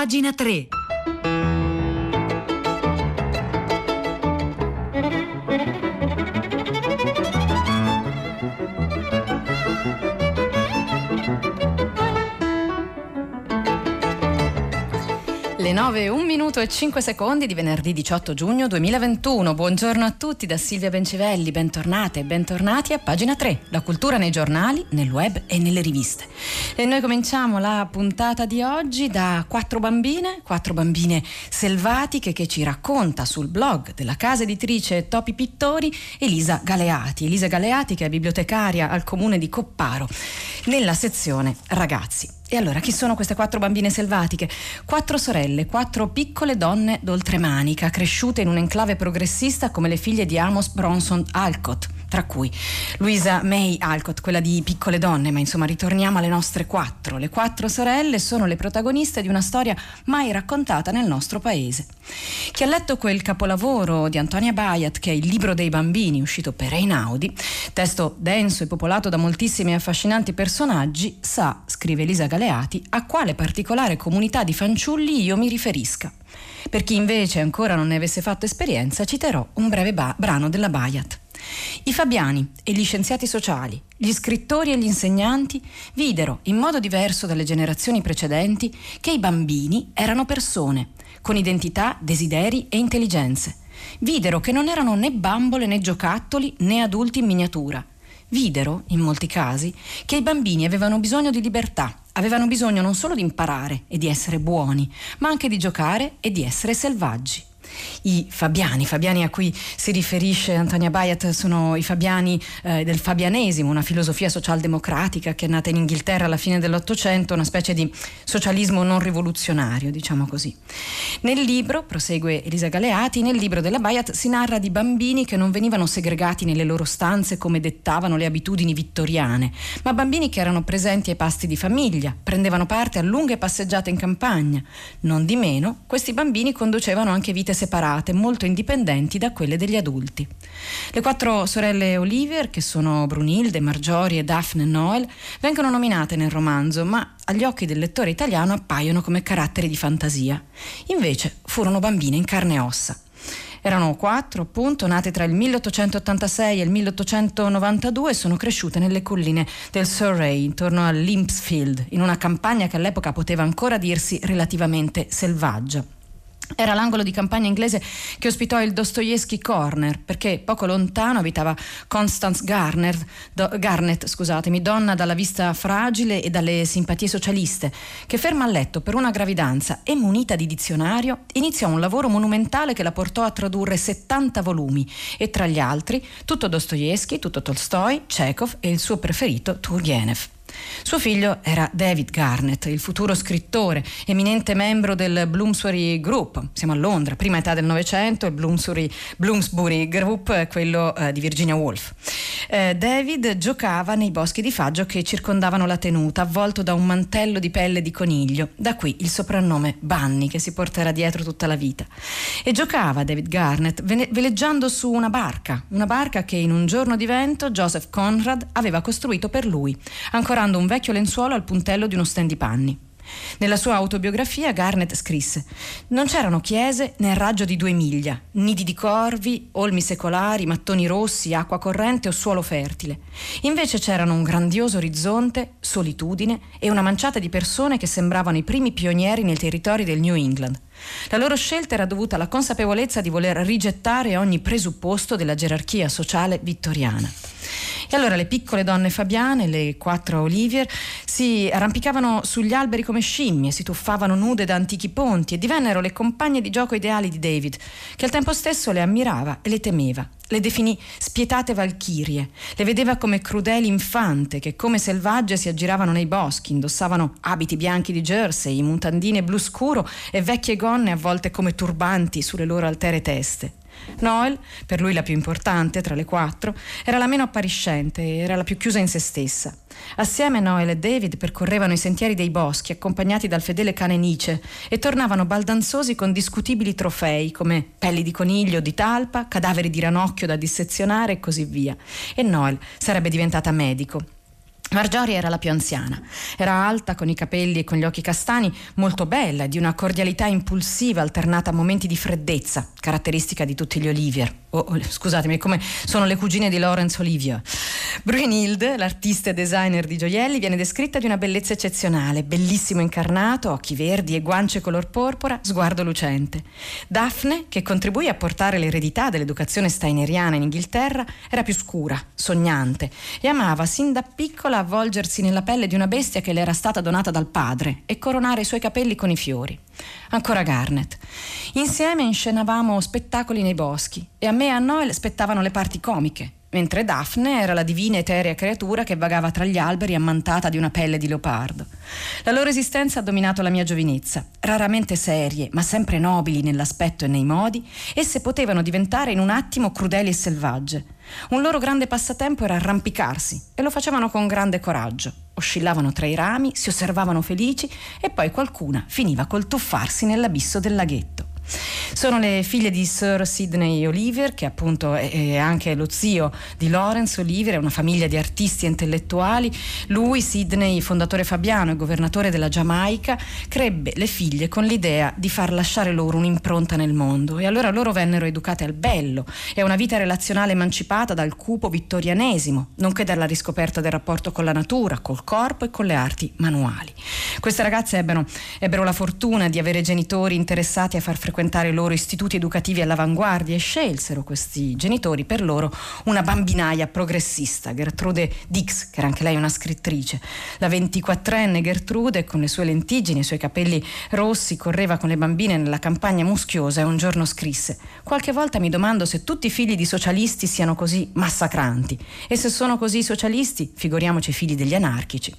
Pagina 3. Le 9, 1 minuto e 5 secondi di venerdì 18 giugno 2021. Buongiorno a tutti da Silvia Bencivelli, bentornate e bentornati a Pagina 3, la cultura nei giornali, nel web e nelle riviste. E noi cominciamo la puntata di oggi da quattro bambine selvatiche che ci racconta sul blog della casa editrice Topi Pittori Elisa Galeati. Elisa Galeati che è bibliotecaria al comune di Copparo nella sezione Ragazzi. E allora, chi sono queste quattro bambine selvatiche? Quattro sorelle, quattro piccole donne d'oltremanica, cresciute in un enclave progressista come le figlie di Amos Bronson Alcott, tra cui Luisa May Alcott, quella di Piccole Donne, ma insomma ritorniamo alle nostre quattro. Le quattro sorelle sono le protagoniste di una storia mai raccontata nel nostro paese. Chi ha letto quel capolavoro di Antonia Bayat, che è Il libro dei bambini, uscito per Einaudi, testo denso e popolato da moltissimi e affascinanti personaggi, sa, scrive Elisa Galeati, a quale particolare comunità di fanciulli io mi riferisca. Per chi invece ancora non ne avesse fatto esperienza, citerò un breve brano della Bayat. I Fabiani e gli scienziati sociali, gli scrittori e gli insegnanti videro, in modo diverso dalle generazioni precedenti, che i bambini erano persone, con identità, desideri e intelligenze. Videro che non erano né bambole né giocattoli né adulti in miniatura. Videro, in molti casi, che i bambini avevano bisogno di libertà, avevano bisogno non solo di imparare e di essere buoni, ma anche di giocare e di essere selvaggi. I Fabiani a cui si riferisce Antonia Bayat sono i Fabiani del fabianesimo, una filosofia socialdemocratica che è nata in Inghilterra alla fine dell'Ottocento, una specie di socialismo non rivoluzionario, diciamo così. Nel libro, prosegue Elisa Galeati, nel libro della Bayat si narra di bambini che non venivano segregati nelle loro stanze come dettavano le abitudini vittoriane, ma bambini che erano presenti ai pasti di famiglia, prendevano parte a lunghe passeggiate in campagna. Non di meno, questi bambini conducevano anche vite separate, molto indipendenti da quelle degli adulti. Le quattro sorelle Oliver, che sono Brunhilde, Marjorie, Daphne e Noel, vengono nominate nel romanzo, ma agli occhi del lettore italiano appaiono come caratteri di fantasia. Invece furono bambine in carne e ossa. Erano quattro, appunto, nate tra il 1886 e il 1892 e sono cresciute nelle colline del Surrey, intorno a Limpsfield, in una campagna che all'epoca poteva ancora dirsi relativamente selvaggia. Era l'angolo di campagna inglese che ospitò il Dostoevsky Corner, perché poco lontano abitava Constance Garnett, donna dalla vista fragile e dalle simpatie socialiste, che ferma a letto per una gravidanza e munita di dizionario, iniziò un lavoro monumentale che la portò a tradurre 70 volumi e tra gli altri tutto Dostoevsky, tutto Tolstoi, Chekhov e il suo preferito Turgenev. Suo figlio era David Garnett, il futuro scrittore, eminente membro del Bloomsbury Group. Siamo a Londra, prima età del Novecento, il Bloomsbury Group è quello di Virginia Woolf. David giocava nei boschi di faggio che circondavano la tenuta, avvolto da un mantello di pelle di coniglio, da qui il soprannome Bunny che si porterà dietro tutta la vita. E giocava David Garnett veleggiando su una barca che in un giorno di vento Joseph Conrad aveva costruito per lui, ancorando un vecchio lenzuolo al puntello di uno stand di panni. Nella sua autobiografia Garnett scrisse: non c'erano chiese nel raggio di 2 miglia, nidi di corvi, olmi secolari, mattoni rossi, acqua corrente o suolo fertile. Invece c'erano un grandioso orizzonte, solitudine e una manciata di persone che sembravano i primi pionieri nei territori del New England. La loro scelta era dovuta alla consapevolezza di voler rigettare ogni presupposto della gerarchia sociale vittoriana. E allora le piccole donne fabiane, le quattro Olivier, si arrampicavano sugli alberi come scimmie, si tuffavano nude da antichi ponti e divennero le compagne di gioco ideali di David, che al tempo stesso le ammirava e le temeva. Le definì spietate valchirie, le vedeva come crudeli infante che come selvagge si aggiravano nei boschi, indossavano abiti bianchi di Jersey, mutandine blu scuro e vecchie gonne avvolte come turbanti sulle loro altere teste. Noel, per lui la più importante tra le quattro, era la meno appariscente, era la più chiusa in se stessa. Assieme Noel e David percorrevano i sentieri dei boschi accompagnati dal fedele cane Nice e tornavano baldanzosi con discutibili trofei come pelli di coniglio, di talpa, cadaveri di ranocchio da dissezionare e così via. E Noel sarebbe diventata medico. Marjorie era la più anziana, era alta, con i capelli e con gli occhi castani, molto bella e di una cordialità impulsiva alternata a momenti di freddezza, caratteristica di tutti gli Olivier. Scusatemi, come sono le cugine di Laurence Olivier. Brunhilde, l'artista e designer di gioielli, viene descritta di una bellezza eccezionale, bellissimo incarnato, occhi verdi e guance color porpora, sguardo lucente. Daphne, che contribuì a portare l'eredità dell'educazione steineriana in Inghilterra, era più scura, sognante e amava sin da piccola avvolgersi nella pelle di una bestia che le era stata donata dal padre e coronare i suoi capelli con i fiori. Ancora Garnett. Insieme inscenavamo spettacoli nei boschi e a me e a Noel spettavano le parti comiche, mentre Daphne era la divina eterea creatura che vagava tra gli alberi ammantata di una pelle di leopardo. La loro esistenza ha dominato la mia giovinezza. Raramente serie, ma sempre nobili nell'aspetto e nei modi, esse potevano diventare in un attimo crudeli e selvagge. Un loro grande passatempo era arrampicarsi e lo facevano con grande coraggio. Oscillavano tra i rami, si osservavano felici e poi qualcuna finiva col tuffarsi nell'abisso del laghetto. Sono le figlie di Sir Sidney Olivier, che appunto è anche lo zio di Laurence Olivier, è una famiglia di artisti e intellettuali. Lui, Sidney, fondatore fabiano e governatore della Giamaica, crebbe le figlie con l'idea di far lasciare loro un'impronta nel mondo, e allora loro vennero educate al bello e a una vita relazionale emancipata dal cupo vittorianesimo, nonché dalla riscoperta del rapporto con la natura, col corpo e con le arti manuali. Queste ragazze ebbero la fortuna di avere genitori interessati a far frequentare i loro istituti educativi all'avanguardia, e scelsero questi genitori per loro una bambinaia progressista, Gertrude Dix, che era anche lei una scrittrice. La 24enne Gertrude, con le sue lentiggini e i suoi capelli rossi, correva con le bambine nella campagna muschiosa e un giorno scrisse: qualche volta mi domando se tutti i figli di socialisti siano così massacranti, e se sono così socialisti, figuriamoci i figli degli anarchici.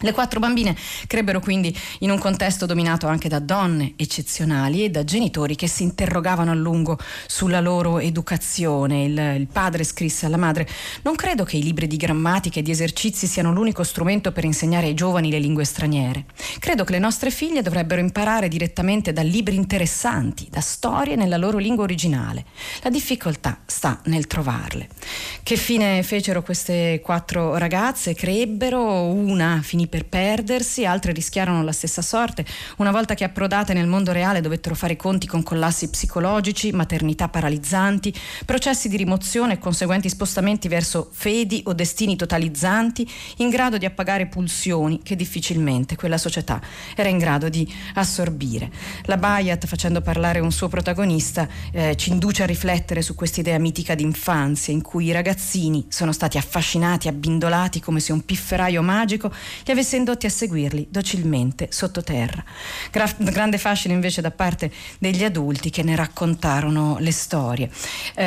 Le 4 bambine crebbero quindi in un contesto dominato anche da donne eccezionali e da genitori che si interrogavano a lungo sulla loro educazione. Il padre scrisse alla madre: non credo che i libri di grammatica e di esercizi siano l'unico strumento per insegnare ai giovani le lingue straniere. Credo che le nostre figlie dovrebbero imparare direttamente da libri interessanti, da storie nella loro lingua originale. La difficoltà sta nel trovarle. Che fine fecero queste 4 ragazze? Crebbero, una finì per perdersi, altre rischiarono la stessa sorte. Una volta che approdate nel mondo reale dovettero fare i conti con collassi psicologici, maternità paralizzanti, processi di rimozione e conseguenti spostamenti verso fedi o destini totalizzanti, in grado di appagare pulsioni che difficilmente quella società era in grado di assorbire. La Bayat, facendo parlare un suo protagonista, ci induce a riflettere su quest'idea mitica d'infanzia in cui i ragazzini sono stati affascinati, abbindolati, come se un pifferaio magico li avesse indotti a seguirli docilmente sottoterra. Grande fascino invece da parte degli adulti che ne raccontarono le storie.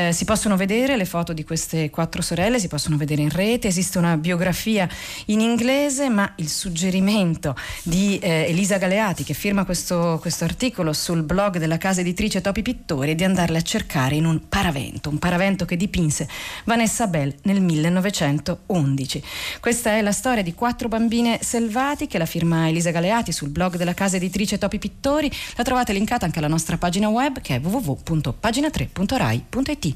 Si possono vedere le foto di queste 4 sorelle, si possono vedere in rete, esiste una biografia in inglese, ma il suggerimento di Elisa Galeati, che firma questo articolo sul blog della casa editrice Topi Pittori, è di andarle a cercare in un paravento che dipinse Vanessa Bell nel 1911. Questa è la storia di 4 bambine selvatiche, la firma Elisa Galeati sul blog della casa editrice Topi Pittori. La trovate linkata anche alla nostra pagina web, che è www.pagina3.rai.it.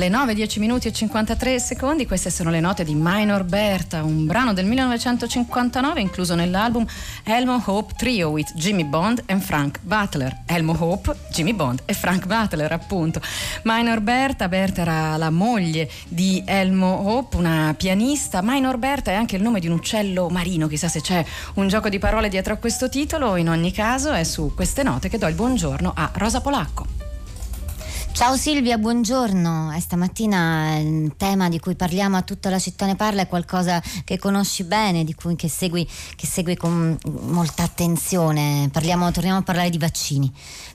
alle 9:10 e 53 secondi. Queste sono le note di Minor Berta, un brano del 1959 incluso nell'album Elmo Hope Trio with Jimmy Bond and Frank Butler. Elmo Hope, Jimmy Bond e Frank Butler, appunto. Minor Berta, Berta era la moglie di Elmo Hope, una pianista. Minor Berta è anche il nome di un uccello marino, chissà se c'è un gioco di parole dietro a questo titolo. In ogni caso è su queste note che do il buongiorno a Rosa Polacco. Ciao Silvia, buongiorno. Stamattina il tema di cui parliamo a tutta la città ne parla è qualcosa che conosci bene, di cui che segui con molta attenzione. Torniamo a parlare di vaccini,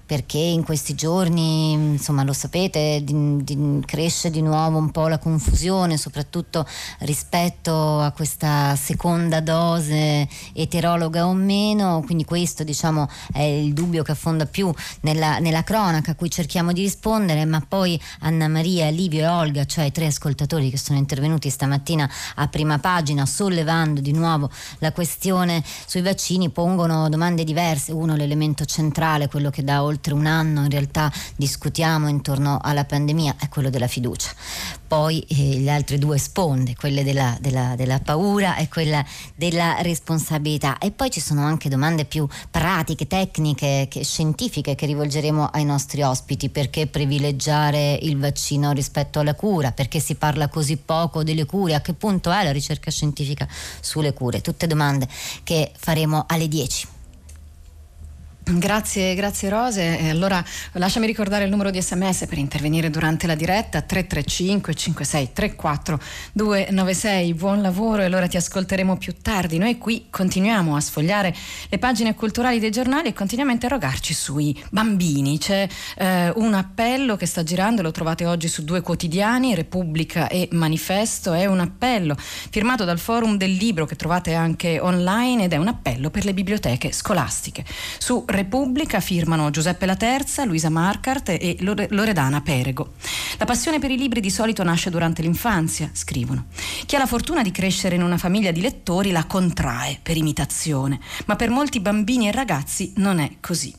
perché in questi giorni, insomma, lo sapete, cresce di nuovo un po' la confusione, soprattutto rispetto a questa seconda dose eterologa o meno. Quindi questo, diciamo, è il dubbio che affonda più nella cronaca a cui cerchiamo di rispondere. Ma poi Anna Maria, Livio e Olga, cioè i tre ascoltatori che sono intervenuti stamattina a Prima Pagina sollevando di nuovo la questione sui vaccini, pongono domande diverse. Uno, l'elemento centrale, quello che da oltre un anno in realtà discutiamo intorno alla pandemia, è quello della fiducia. Poi le altre due sponde, quelle della paura e quella della responsabilità. E poi ci sono anche domande più pratiche, tecniche, scientifiche, che rivolgeremo ai nostri ospiti. Perché privilegiare il vaccino rispetto alla cura? Perché si parla così poco delle cure? A che punto è la ricerca scientifica sulle cure? Tutte domande che faremo alle 10. Grazie Rose. Allora lasciami ricordare il numero di sms per intervenire durante la diretta: 335 56 34 296. Buon lavoro, e allora ti ascolteremo più tardi. Noi qui continuiamo a sfogliare le pagine culturali dei giornali e continuiamo a interrogarci sui bambini. C'è un appello che sta girando, lo trovate oggi su due quotidiani, Repubblica e Manifesto. È un appello firmato dal Forum del Libro, che trovate anche online, ed è un appello per le biblioteche scolastiche. Su Repubblica firmano Giuseppe La Terza, Luisa Marcart e Loredana Perego. La passione per i libri di solito nasce durante l'infanzia, scrivono. Chi ha la fortuna di crescere in una famiglia di lettori la contrae per imitazione, ma per molti bambini e ragazzi non è così.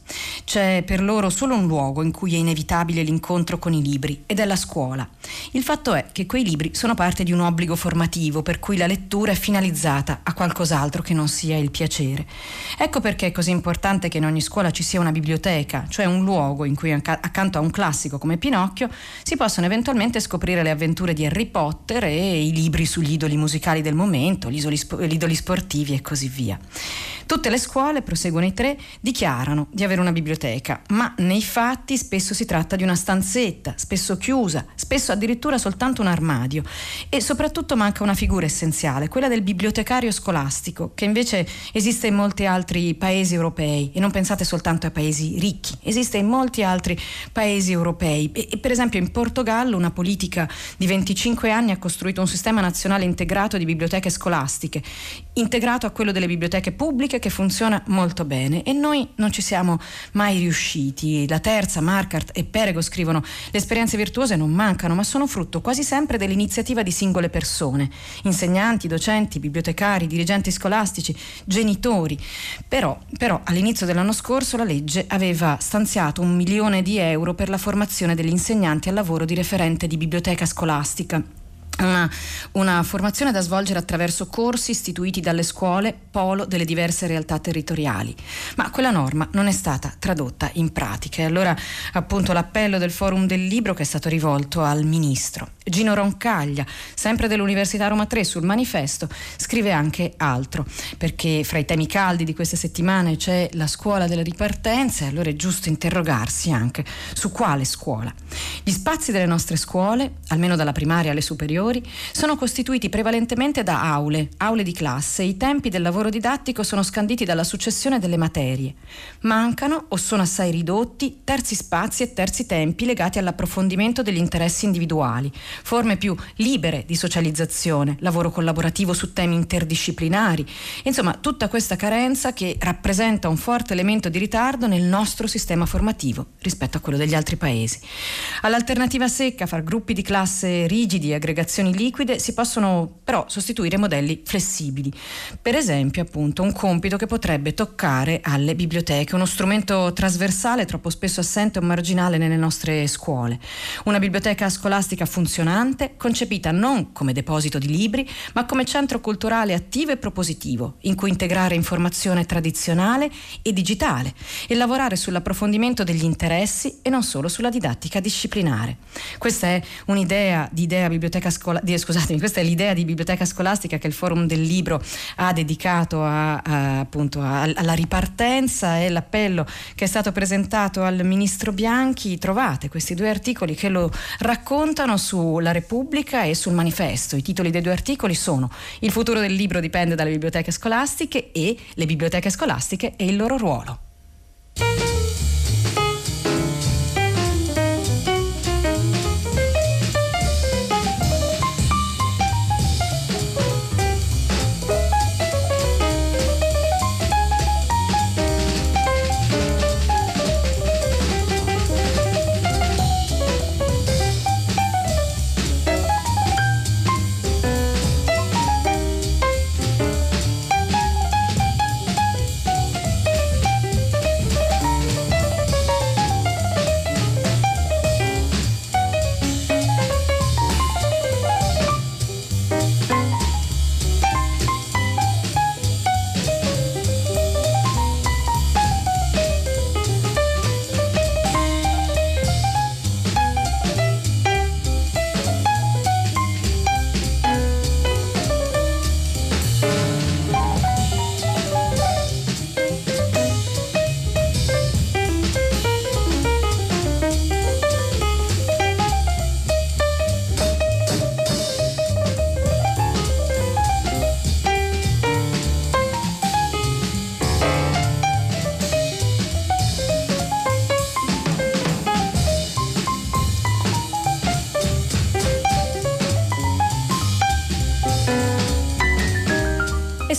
C'è per loro solo un luogo in cui è inevitabile l'incontro con i libri, ed è la scuola. Il fatto è che quei libri sono parte di un obbligo formativo, per cui la lettura è finalizzata a qualcos'altro che non sia il piacere. Ecco perché è così importante che in ogni scuola ci sia una biblioteca, cioè un luogo in cui accanto a un classico come Pinocchio si possono eventualmente scoprire le avventure di Harry Potter e i libri sugli idoli musicali del momento, gli idoli sportivi e così via. Tutte le scuole, proseguono i tre, dichiarano di avere una biblioteca, ma nei fatti spesso si tratta di una stanzetta, spesso chiusa, spesso addirittura soltanto un armadio, e soprattutto manca una figura essenziale, quella del bibliotecario scolastico, che invece esiste in molti altri paesi europei. E non pensate soltanto ai paesi ricchi, esiste in molti altri paesi europei. E per esempio in Portogallo una politica di 25 anni ha costruito un sistema nazionale integrato di biblioteche scolastiche, integrato a quello delle biblioteche pubbliche, che funziona molto bene, e noi non ci siamo mai riusciti. La Terza, Marcart e Perego scrivono: le esperienze virtuose non mancano, ma sono frutto quasi sempre dell'iniziativa di singole persone, insegnanti, docenti, bibliotecari, dirigenti scolastici, genitori. Però all'inizio dell'anno scorso la legge aveva stanziato 1 milione di euro per la formazione degli insegnanti al lavoro di referente di biblioteca scolastica. Una formazione da svolgere attraverso corsi istituiti dalle scuole, polo delle diverse realtà territoriali, ma quella norma non è stata tradotta in pratica. E allora appunto l'appello del Forum del Libro, che è stato rivolto al ministro. Gino Roncaglia, sempre dell'Università Roma 3, sul Manifesto scrive anche altro, perché fra i temi caldi di queste settimane c'è la scuola della ripartenza, e allora è giusto interrogarsi anche su quale scuola. Gli spazi delle nostre scuole, almeno dalla primaria alle superiori, sono costituiti prevalentemente da aule di classe. I tempi del lavoro didattico sono scanditi dalla successione delle materie. Mancano o sono assai ridotti terzi spazi e terzi tempi legati all'approfondimento degli interessi individuali, forme più libere di socializzazione, lavoro collaborativo su temi interdisciplinari. Insomma, tutta questa carenza che rappresenta un forte elemento di ritardo nel nostro sistema formativo rispetto a quello degli altri paesi. All'alternativa secca, far gruppi di classe rigidi e aggregazioni rappresentazioni liquide si possono però sostituire modelli flessibili. Per esempio, appunto, un compito che potrebbe toccare alle biblioteche, uno strumento trasversale troppo spesso assente o marginale nelle nostre scuole. Una biblioteca scolastica funzionante, concepita non come deposito di libri, ma come centro culturale attivo e propositivo, in cui integrare informazione tradizionale e digitale e lavorare sull'approfondimento degli interessi e non solo sulla didattica disciplinare. Questa è questa è l'idea di biblioteca scolastica che il Forum del Libro ha dedicato alla ripartenza, e l'appello che è stato presentato al ministro Bianchi. Trovate questi due articoli che lo raccontano sulla Repubblica e sul Manifesto. I titoli dei due articoli sono: il futuro del libro dipende dalle biblioteche scolastiche, e le biblioteche scolastiche e il loro ruolo.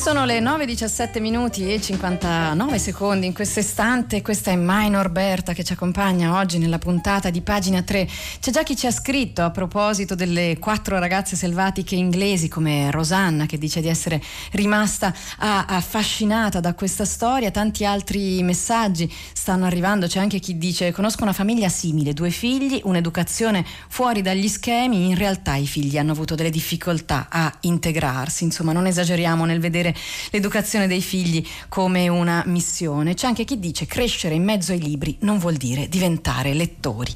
Sono le 9:17 minuti e 59 secondi in questo istante. Questa è Minor Berta che ci accompagna oggi nella puntata di Pagina 3. C'è già chi ci ha scritto a proposito delle 4 ragazze selvatiche inglesi, come Rosanna, che dice di essere rimasta affascinata da questa storia. Tanti altri messaggi stanno arrivando. C'è anche chi dice: conosco una famiglia simile, 2 figli, un'educazione fuori dagli schemi, in realtà i figli hanno avuto delle difficoltà a integrarsi. Insomma, non esageriamo nel vedere l'educazione dei figli come una missione. C'è anche chi dice: crescere in mezzo ai libri non vuol dire diventare lettori.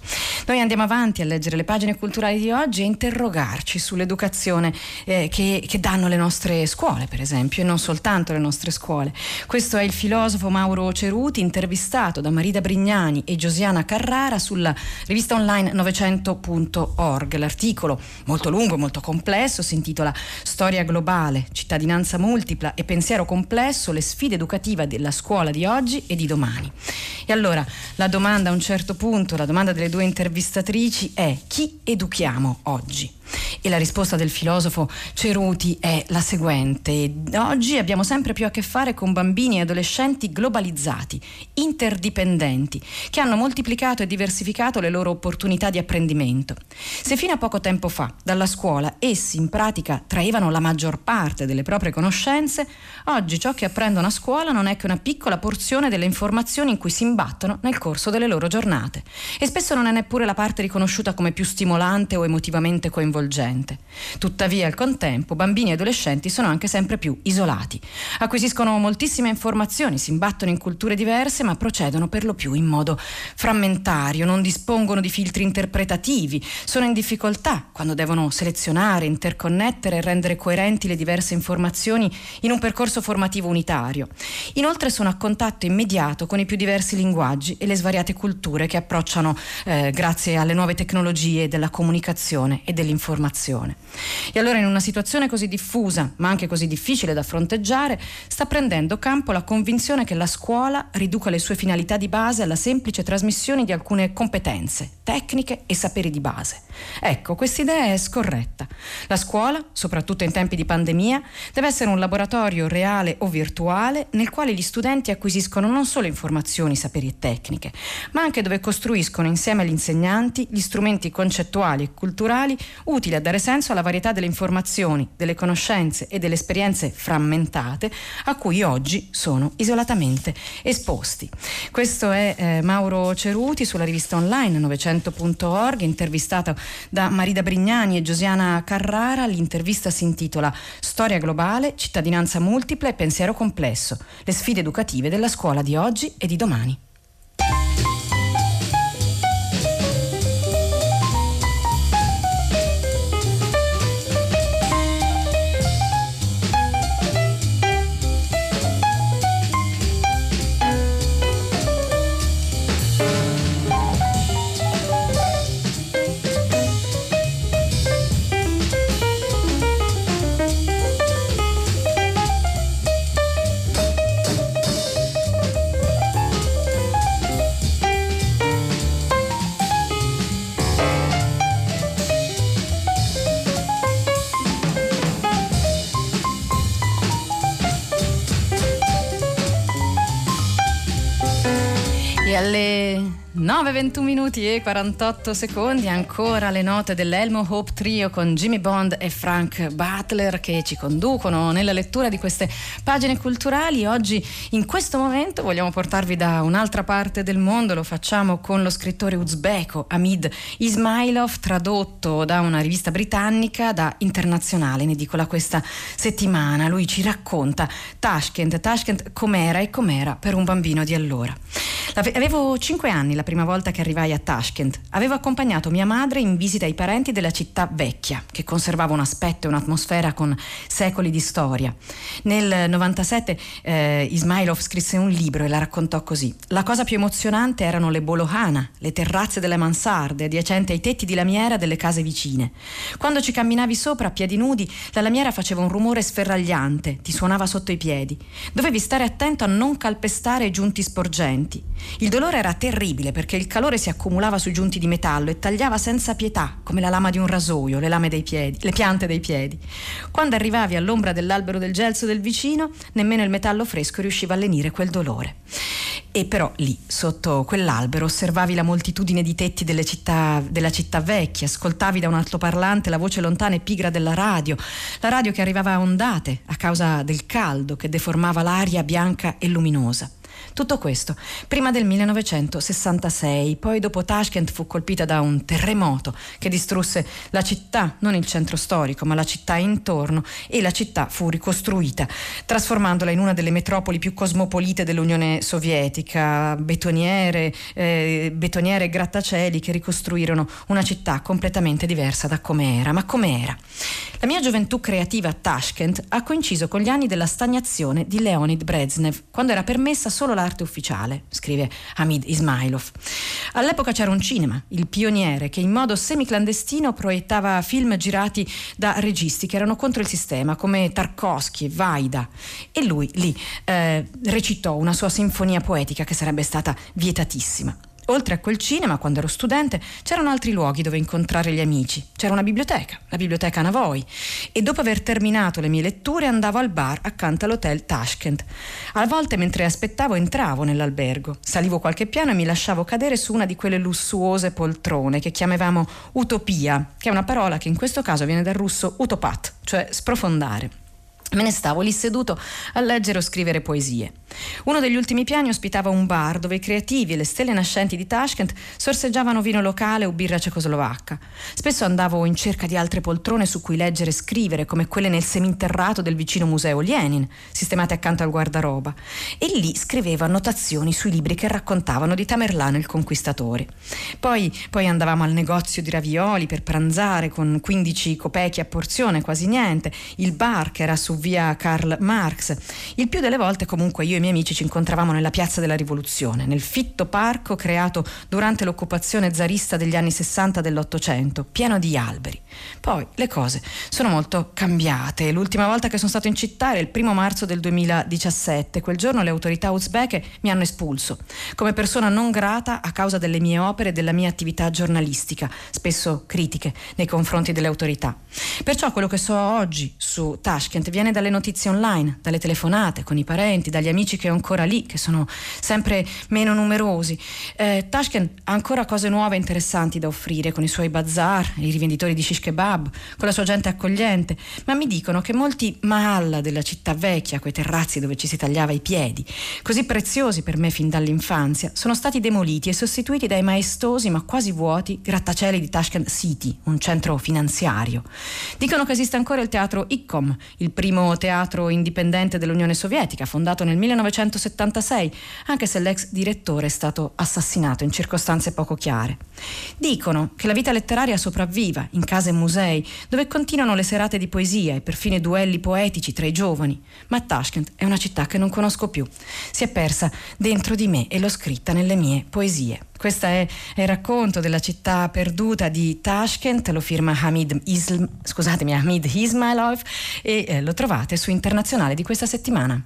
Noi andiamo avanti a leggere le pagine culturali di oggi e interrogarci sull'educazione che danno le nostre scuole, per esempio, e non soltanto le nostre scuole. Questo è il filosofo Mauro Ceruti, intervistato da Marida Brignani e Giosiana Carrara sulla rivista online 900.org. L'articolo, molto lungo e molto complesso, si intitola Storia globale, cittadinanza multipla e pensiero complesso, le sfide educative della scuola di oggi e di domani. E allora la domanda, a un certo punto, la domanda delle due intervistatrici è: chi educhiamo oggi? E la risposta del filosofo Ceruti è la seguente: oggi abbiamo sempre più a che fare con bambini e adolescenti globalizzati, interdipendenti, che hanno moltiplicato e diversificato le loro opportunità di apprendimento. Se fino a poco tempo fa dalla scuola essi in pratica traevano la maggior parte delle proprie conoscenze, oggi ciò che apprendono a scuola non è che una piccola porzione delle informazioni in cui si imbattono nel corso delle loro giornate, e spesso non è neppure la parte riconosciuta come più stimolante o emotivamente coinvolgente. Tuttavia, al contempo, bambini e adolescenti sono anche sempre più isolati. Acquisiscono moltissime informazioni, si imbattono in culture diverse, ma procedono per lo più in modo frammentario, non dispongono di filtri interpretativi, sono in difficoltà quando devono selezionare, interconnettere e rendere coerenti le diverse informazioni in un percorso formativo unitario. Inoltre sono a contatto immediato con i più diversi linguaggi e le svariate culture che approcciano grazie alle nuove tecnologie della comunicazione e dell'informazione. E allora, in una situazione così diffusa, ma anche così difficile da fronteggiare, sta prendendo campo la convinzione che la scuola riduca le sue finalità di base alla semplice trasmissione di alcune competenze, tecniche e saperi di base. Ecco, quest'idea è scorretta. La scuola, soprattutto in tempi di pandemia, deve essere un laboratorio reale o virtuale nel quale gli studenti acquisiscono non solo informazioni, saperi e tecniche, ma anche dove costruiscono insieme agli insegnanti gli strumenti concettuali e culturali utili a a dare senso alla varietà delle informazioni, delle conoscenze e delle esperienze frammentate a cui oggi sono isolatamente esposti. Questo è Mauro Ceruti sulla rivista online 900.org, intervistata da Marida Brignani e Giosiana Carrara. L'intervista si intitola Storia globale, cittadinanza multipla e pensiero complesso, le sfide educative della scuola di oggi e di domani. Alle 9:21 e 48 secondi ancora le note dell'Elmo Hope Trio con Jimmy Bond e Frank Butler che ci conducono nella lettura di queste pagine culturali. Oggi in questo momento vogliamo portarvi da un'altra parte del mondo, lo facciamo con lo scrittore uzbeko Hamid Ismailov, tradotto da una rivista britannica, da Internazionale, in edicola questa settimana. Lui ci racconta Tashkent com'era e com'era per un bambino di allora. Avevo 5 anni la prima volta che arrivai a Tashkent. Avevo accompagnato mia madre in visita ai parenti della città vecchia, che conservava un aspetto e un'atmosfera con secoli di storia. Nel 97 Ismailov scrisse un libro e la raccontò così. La cosa più emozionante erano le bolohana, le terrazze delle mansarde adiacenti ai tetti di lamiera delle case vicine. Quando ci camminavi sopra a piedi nudi, la lamiera faceva un rumore sferragliante, ti suonava sotto i piedi. Dovevi stare attento a non calpestare i giunti sporgenti. Il dolore era terribile perché il calore si accumulava sui giunti di metallo e tagliava senza pietà, come la lama di un rasoio, le piante dei piedi. Quando arrivavi all'ombra dell'albero del gelso del vicino, nemmeno il metallo fresco riusciva a lenire quel dolore. E però lì, sotto quell'albero, osservavi la moltitudine di tetti della città vecchia, ascoltavi da un altoparlante la voce lontana e pigra della radio, la radio che arrivava a ondate a causa del caldo che deformava l'aria bianca e luminosa. Tutto questo prima del 1966, poi dopo Tashkent fu colpita da un terremoto che distrusse la città, non il centro storico, ma la città intorno, e la città fu ricostruita, trasformandola in una delle metropoli più cosmopolite dell'Unione Sovietica. Betoniere e grattacieli che ricostruirono una città completamente diversa da come era. Ma come era? La mia gioventù creativa a Tashkent ha coinciso con gli anni della stagnazione di Leonid Brezhnev, quando era permessa solo l'arte ufficiale, scrive Hamid Ismailov. All'epoca c'era un cinema, il Pioniere, che in modo semiclandestino proiettava film girati da registi che erano contro il sistema, come Tarkovsky e Vaida, e lui lì recitò una sua sinfonia poetica che sarebbe stata vietatissima. Oltre a quel cinema, quando ero studente, c'erano altri luoghi dove incontrare gli amici. C'era una biblioteca, la biblioteca Navoi, e dopo aver terminato le mie letture andavo al bar accanto all'hotel Tashkent. A volte, mentre aspettavo, entravo nell'albergo, salivo qualche piano e mi lasciavo cadere su una di quelle lussuose poltrone che chiamavamo utopia, che è una parola che in questo caso viene dal russo utopat, cioè sprofondare. Me ne stavo lì seduto a leggere o scrivere poesie. Uno degli ultimi piani ospitava un bar dove i creativi e le stelle nascenti di Tashkent sorseggiavano vino locale o birra cecoslovacca. Spesso andavo in cerca di altre poltrone su cui leggere e scrivere, come quelle nel seminterrato del vicino museo Lenin, sistemate accanto al guardaroba, e lì scrivevo annotazioni sui libri che raccontavano di Tamerlano il Conquistatore. Poi andavamo al negozio di ravioli per pranzare con 15 copechi a porzione, quasi niente, il bar che era su via Karl Marx. Il più delle volte comunque io e i miei amici ci incontravamo nella piazza della Rivoluzione, nel fitto parco creato durante l'occupazione zarista degli anni 60 dell'Ottocento, pieno di alberi. Poi le cose sono molto cambiate. L'ultima volta che sono stato in città era il 1° marzo del 2017. Quel giorno le autorità uzbeke mi hanno espulso come persona non grata a causa delle mie opere e della mia attività giornalistica, spesso critiche nei confronti delle autorità. Perciò quello che so oggi su Tashkent viene viene dalle notizie online, dalle telefonate con i parenti, dagli amici che è ancora lì, che sono sempre meno numerosi. Tashkent ha ancora cose nuove e interessanti da offrire, con i suoi bazar, i rivenditori di shish kebab, con la sua gente accogliente, ma mi dicono che molti mahalla della città vecchia, quei terrazzi dove ci si tagliava i piedi, così preziosi per me fin dall'infanzia, sono stati demoliti e sostituiti dai maestosi ma quasi vuoti grattacieli di Tashkent City, un centro finanziario. Dicono che esiste ancora il teatro Ikkom, il primo teatro indipendente dell'Unione Sovietica, fondato nel 1976, anche se l'ex direttore è stato assassinato in circostanze poco chiare. Dicono che la vita letteraria sopravviva in case e musei, dove continuano le serate di poesia e perfino duelli poetici tra i giovani, ma Tashkent è una città che non conosco più. Si è persa dentro di me e l'ho scritta nelle mie poesie. Questo è il racconto della città perduta di Tashkent, lo firma Hamid Ismailov e lo trovate su Internazionale di questa settimana.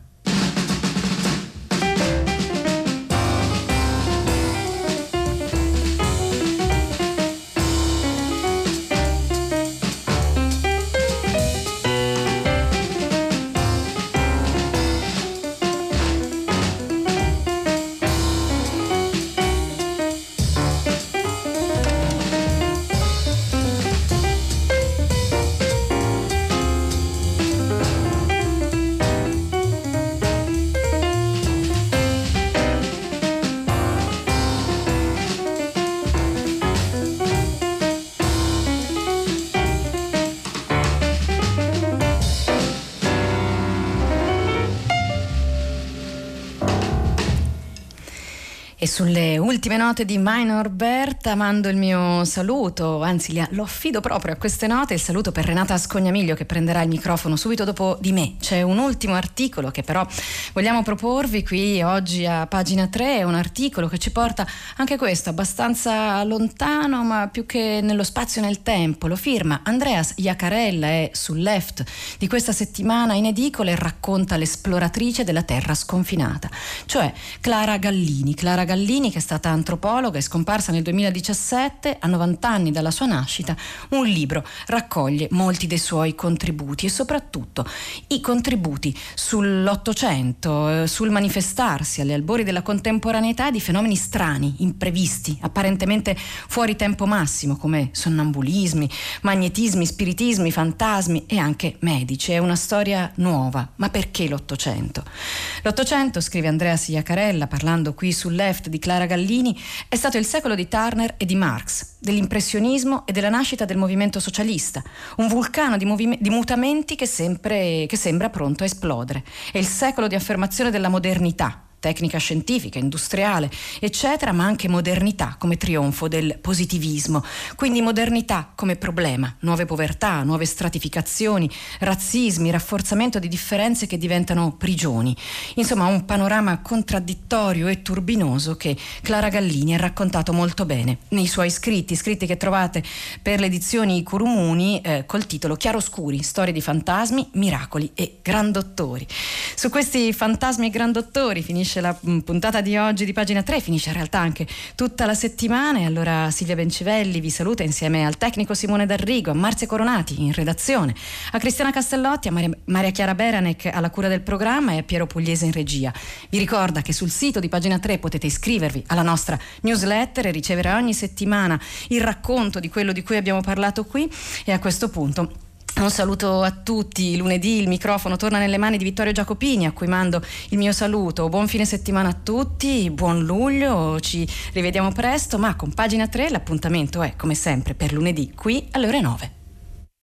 E sulle ultime note di Minor Berta mando il mio saluto, anzi lo affido proprio a queste note, il saluto per Renata Ascognamiglio che prenderà il microfono subito dopo di me. C'è un ultimo articolo che però vogliamo proporvi qui oggi a pagina 3, è un articolo che ci porta anche questo abbastanza lontano ma più che nello spazio nel tempo. Lo firma Andreas Iacarella, è sul Left di questa settimana in edicola e racconta l'esploratrice della terra sconfinata, cioè Clara Gallini, che è stata antropologa e scomparsa nel 2017, a 90 anni dalla sua nascita. Un libro raccoglie molti dei suoi contributi e soprattutto i contributi sull'Ottocento, sul manifestarsi agli albori della contemporaneità di fenomeni strani, imprevisti, apparentemente fuori tempo massimo, come sonnambulismi, magnetismi, spiritismi, fantasmi e anche medici. È una storia nuova, ma perché l'Ottocento? L'Ottocento, scrive Andreas Iacarella parlando qui sul Left di Clara Gallini, è stato il secolo di Turner e di Marx, dell'impressionismo e della nascita del movimento socialista, un vulcano di mutamenti che sembra pronto a esplodere. È il secolo di affermazione della modernità, tecnica scientifica, industriale, eccetera, ma anche modernità come trionfo del positivismo. Quindi modernità come problema, nuove povertà, nuove stratificazioni, razzismi, rafforzamento di differenze che diventano prigioni. Insomma, un panorama contraddittorio e turbinoso che Clara Gallini ha raccontato molto bene nei suoi scritti che trovate per le edizioni Curumuni col titolo Chiaroscuri, storie di fantasmi, miracoli e grandottori. Su questi fantasmi e grandottori finisce la puntata di oggi di pagina 3, finisce in realtà anche tutta la settimana. E allora Silvia Bencivelli vi saluta insieme al tecnico Simone D'Arrigo, a Marzia Coronati in redazione, a Cristiana Castellotti, a Maria Chiara Beranec alla cura del programma e a Piero Pugliese in regia. Vi ricorda che sul sito di pagina 3 potete iscrivervi alla nostra newsletter e ricevere ogni settimana il racconto di quello di cui abbiamo parlato qui. E a questo punto un saluto a tutti. Lunedì il microfono torna nelle mani di Vittorio Giacopini, a cui mando il mio saluto. Buon fine settimana a tutti, buon luglio, ci rivediamo presto, ma con pagina 3 l'appuntamento è come sempre per lunedì qui alle ore 9.